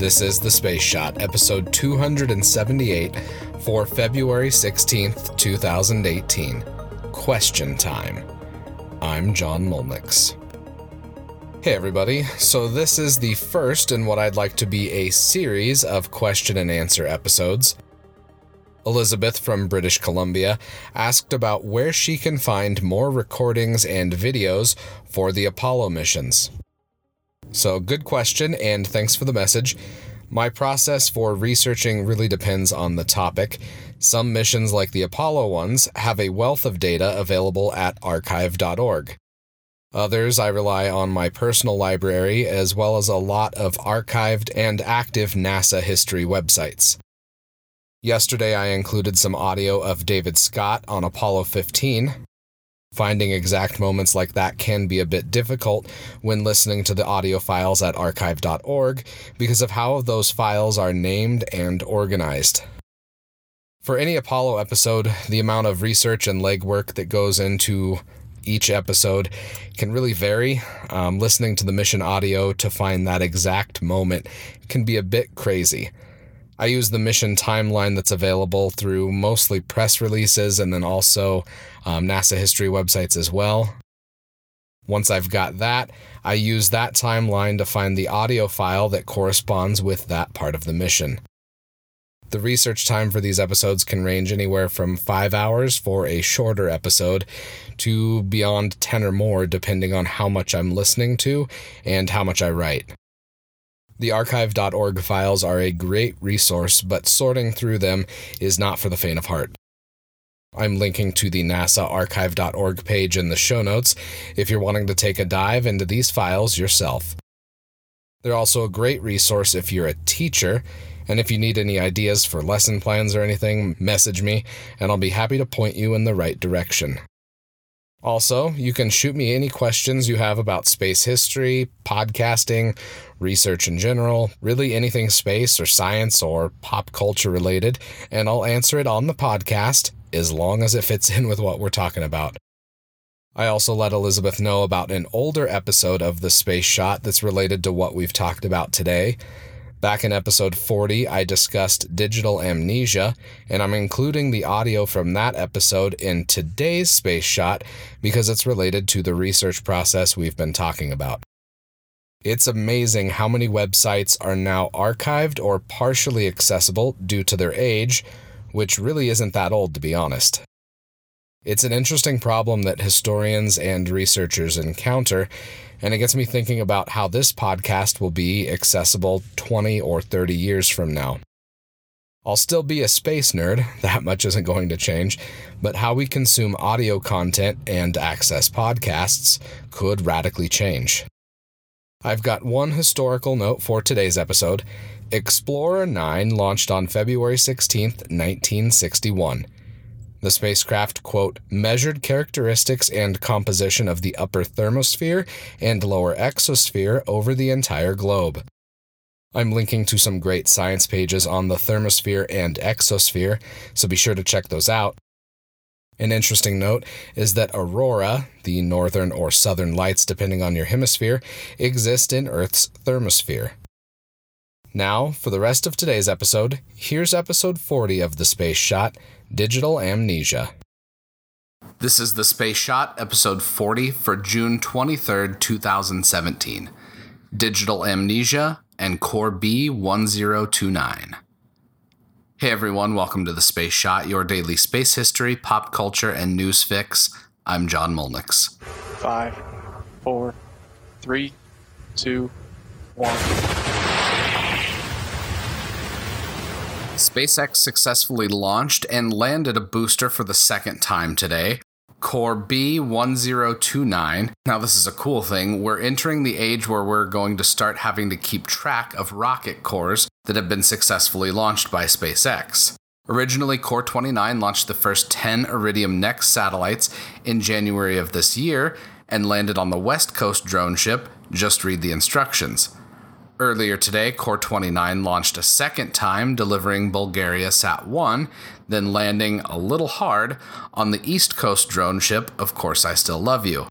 This is The Space Shot, episode 278 for February 16th, 2018. Question time. I'm John Mulnix. Hey everybody, so this is the first in what I'd like to be a series of question and answer episodes. Elizabeth from British Columbia asked about where she can find more recordings and videos for the Apollo missions. So good question, and thanks for the message. My process for researching really depends on the topic. Some missions, like the Apollo ones, have a wealth of data available at Archive.org. Others, I rely on my personal library, as well as a lot of archived and active NASA history websites. Yesterday, I included some audio of David Scott on Apollo 15. Finding exact moments like that can be a bit difficult when listening to the audio files at archive.org because of how those files are named and organized. For any Apollo episode, the amount of research and legwork that goes into each episode can really vary. Listening to the mission audio to find that exact moment can be a bit crazy. I use the mission timeline that's available through mostly press releases and then also NASA history websites as well. Once I've got that, I use that timeline to find the audio file that corresponds with that part of the mission. The research time for these episodes can range anywhere from 5 hours for a shorter episode to beyond 10 or more, depending on how much I'm listening to and how much I write. The archive.org files are a great resource, but sorting through them is not for the faint of heart. I'm linking to the NASA archive.org page in the show notes if you're wanting to take a dive into these files yourself. They're also a great resource if you're a teacher, and if you need any ideas for lesson plans or anything, message me, and I'll be happy to point you in the right direction. Also, you can shoot me any questions you have about space history, podcasting, research in general, really anything space or science or pop culture related, and I'll answer it on the podcast as long as it fits in with what we're talking about. I also let Elizabeth know about an older episode of The Space Shot that's related to what we've talked about today. Back in episode 40, I discussed digital amnesia, and I'm including the audio from that episode in today's Space Shot because it's related to the research process we've been talking about. It's amazing how many websites are now archived or partially accessible due to their age, which really isn't that old, to be honest. It's an interesting problem that historians and researchers encounter, and it gets me thinking about how this podcast will be accessible 20 or 30 years from now. I'll still be a space nerd, that much isn't going to change, but how we consume audio content and access podcasts could radically change. I've got one historical note for today's episode. Explorer 9 launched on February 16, 1961. The spacecraft, quote, measured characteristics and composition of the upper thermosphere and lower exosphere over the entire globe. I'm linking to some great science pages on the thermosphere and exosphere, so be sure to check those out. An interesting note is that aurora, the northern or southern lights depending on your hemisphere, exist in Earth's thermosphere. Now, for the rest of today's episode, here's episode 40 of The Space Shot, Digital Amnesia. This is The Space Shot, episode 40 for June 23, 2017. Digital Amnesia and Core B-1029. Hey everyone, welcome to The Space Shot, your daily space history, pop culture, and news fix. I'm John Mulnix. 5, 4, 3, 2, 1... SpaceX successfully launched and landed a booster for the second time today, Core B-1029. Now this is a cool thing. We're entering the age where we're going to start having to keep track of rocket cores that have been successfully launched by SpaceX. Originally, Core 29 launched the first 10 Iridium NEXT satellites in January of this year and landed on the West Coast drone ship. Just read the instructions. Earlier today, Core 29 launched a second time, delivering Bulgaria Sat-1, then landing a little hard on the East Coast drone ship, Of Course I Still Love You.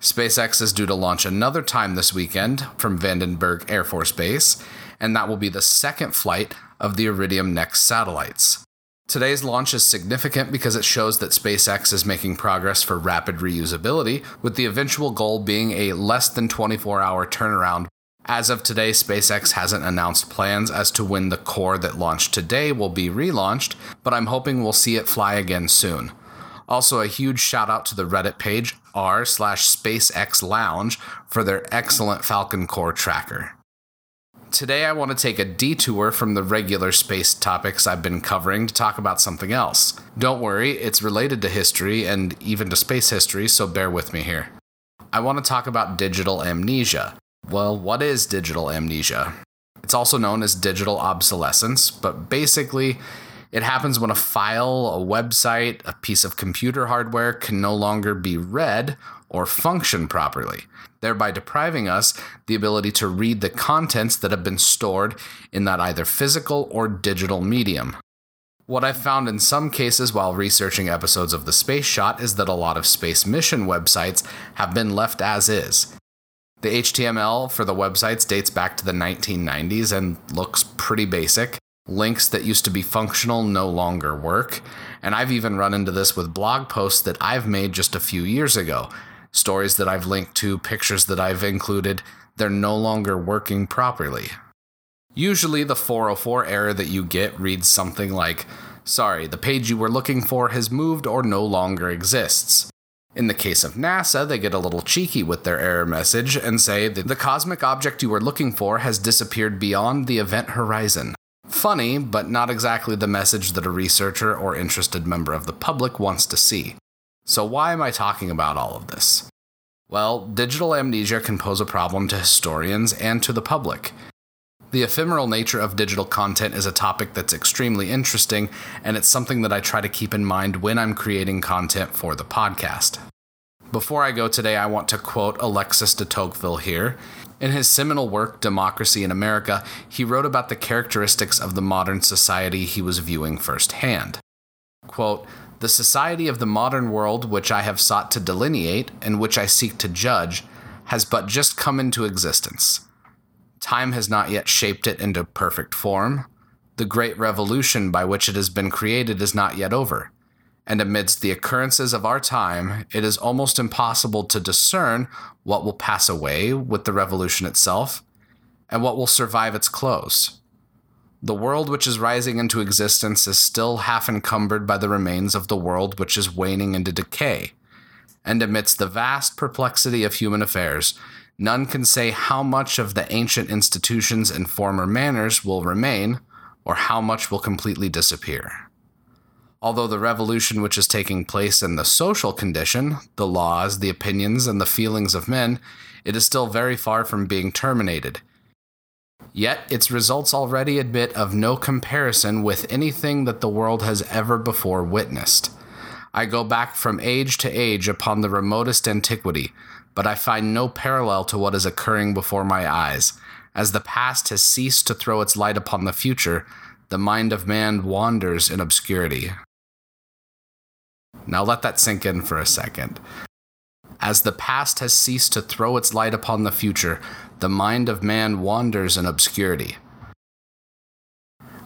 SpaceX is due to launch another time this weekend from Vandenberg Air Force Base, and that will be the second flight of the Iridium NEXT satellites. Today's launch is significant because it shows that SpaceX is making progress for rapid reusability, with the eventual goal being a less than 24-hour turnaround. As of today, SpaceX hasn't announced plans as to when the core that launched today will be relaunched, but I'm hoping we'll see it fly again soon. Also, a huge shout out to the Reddit page r/SpaceX Lounge for their excellent Falcon Core tracker. Today, I want to take a detour from the regular space topics I've been covering to talk about something else. Don't worry, it's related to history and even to space history, so bear with me here. I want to talk about digital amnesia. Well, what is digital amnesia? It's also known as digital obsolescence, but basically, it happens when a file, a website, a piece of computer hardware can no longer be read or function properly, thereby depriving us the ability to read the contents that have been stored in that either physical or digital medium. What I've found in some cases while researching episodes of the Space Shot is that a lot of space mission websites have been left as is. The HTML for the websites dates back to the 1990s and looks pretty basic. Links that used to be functional no longer work. And I've even run into this with blog posts that I've made just a few years ago. Stories that I've linked to, pictures that I've included, they're no longer working properly. Usually the 404 error that you get reads something like, "Sorry, the page you were looking for has moved or no longer exists." In the case of NASA, they get a little cheeky with their error message and say that the cosmic object you were looking for has disappeared beyond the event horizon. Funny, but not exactly the message that a researcher or interested member of the public wants to see. So why am I talking about all of this? Well, digital amnesia can pose a problem to historians and to the public. The ephemeral nature of digital content is a topic that's extremely interesting, and it's something that I try to keep in mind when I'm creating content for the podcast. Before I go today, I want to quote Alexis de Tocqueville here. In his seminal work, Democracy in America, he wrote about the characteristics of the modern society he was viewing firsthand. Quote, "The society of the modern world which I have sought to delineate and which I seek to judge has but just come into existence. Time has not yet shaped it into perfect form. The great revolution by which it has been created is not yet over. And amidst the occurrences of our time, it is almost impossible to discern what will pass away with the revolution itself and what will survive its close. The world which is rising into existence is still half encumbered by the remains of the world which is waning into decay. And amidst the vast perplexity of human affairs, none can say how much of the ancient institutions and former manners will remain, or how much will completely disappear. Although the revolution which is taking place in the social condition, the laws, the opinions, and the feelings of men, it is still very far from being terminated. Yet its results already admit of no comparison with anything that the world has ever before witnessed. I go back from age to age upon the remotest antiquity, but I find no parallel to what is occurring before my eyes. As the past has ceased to throw its light upon the future, the mind of man wanders in obscurity." Now let that sink in for a second. As the past has ceased to throw its light upon the future, the mind of man wanders in obscurity.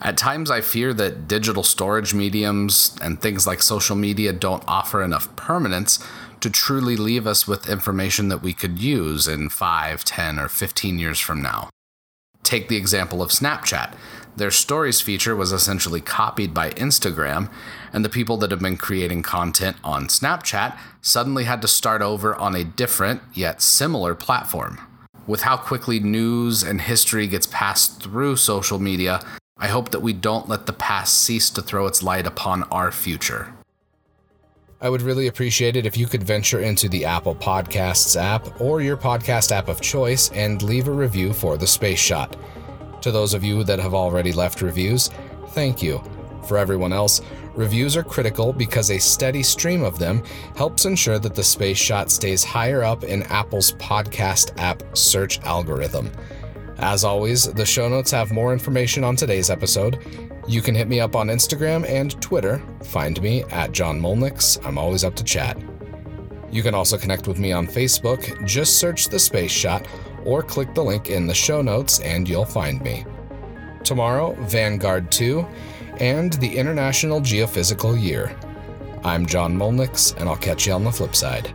At times I fear that digital storage mediums and things like social media don't offer enough permanence to truly leave us with information that we could use in 5, 10, or 15 years from now. Take the example of Snapchat. Their stories feature was essentially copied by Instagram, and the people that have been creating content on Snapchat suddenly had to start over on a different, yet similar platform. With how quickly news and history gets passed through social media, I hope that we don't let the past cease to throw its light upon our future. I would really appreciate it if you could venture into the Apple Podcasts app or your podcast app of choice and leave a review for The Space Shot. To those of you that have already left reviews, thank you. For everyone else, reviews are critical because a steady stream of them helps ensure that The Space Shot stays higher up in Apple's podcast app search algorithm. As always, the show notes have more information on today's episode. You can hit me up on Instagram and Twitter. Find me at John Mulnix. I'm always up to chat. You can also connect with me on Facebook. Just search The Space Shot or click the link in the show notes and you'll find me. tomorrow Vanguard 2, and the International Geophysical Year. I'm John Mulnix, and I'll catch you on the flip side.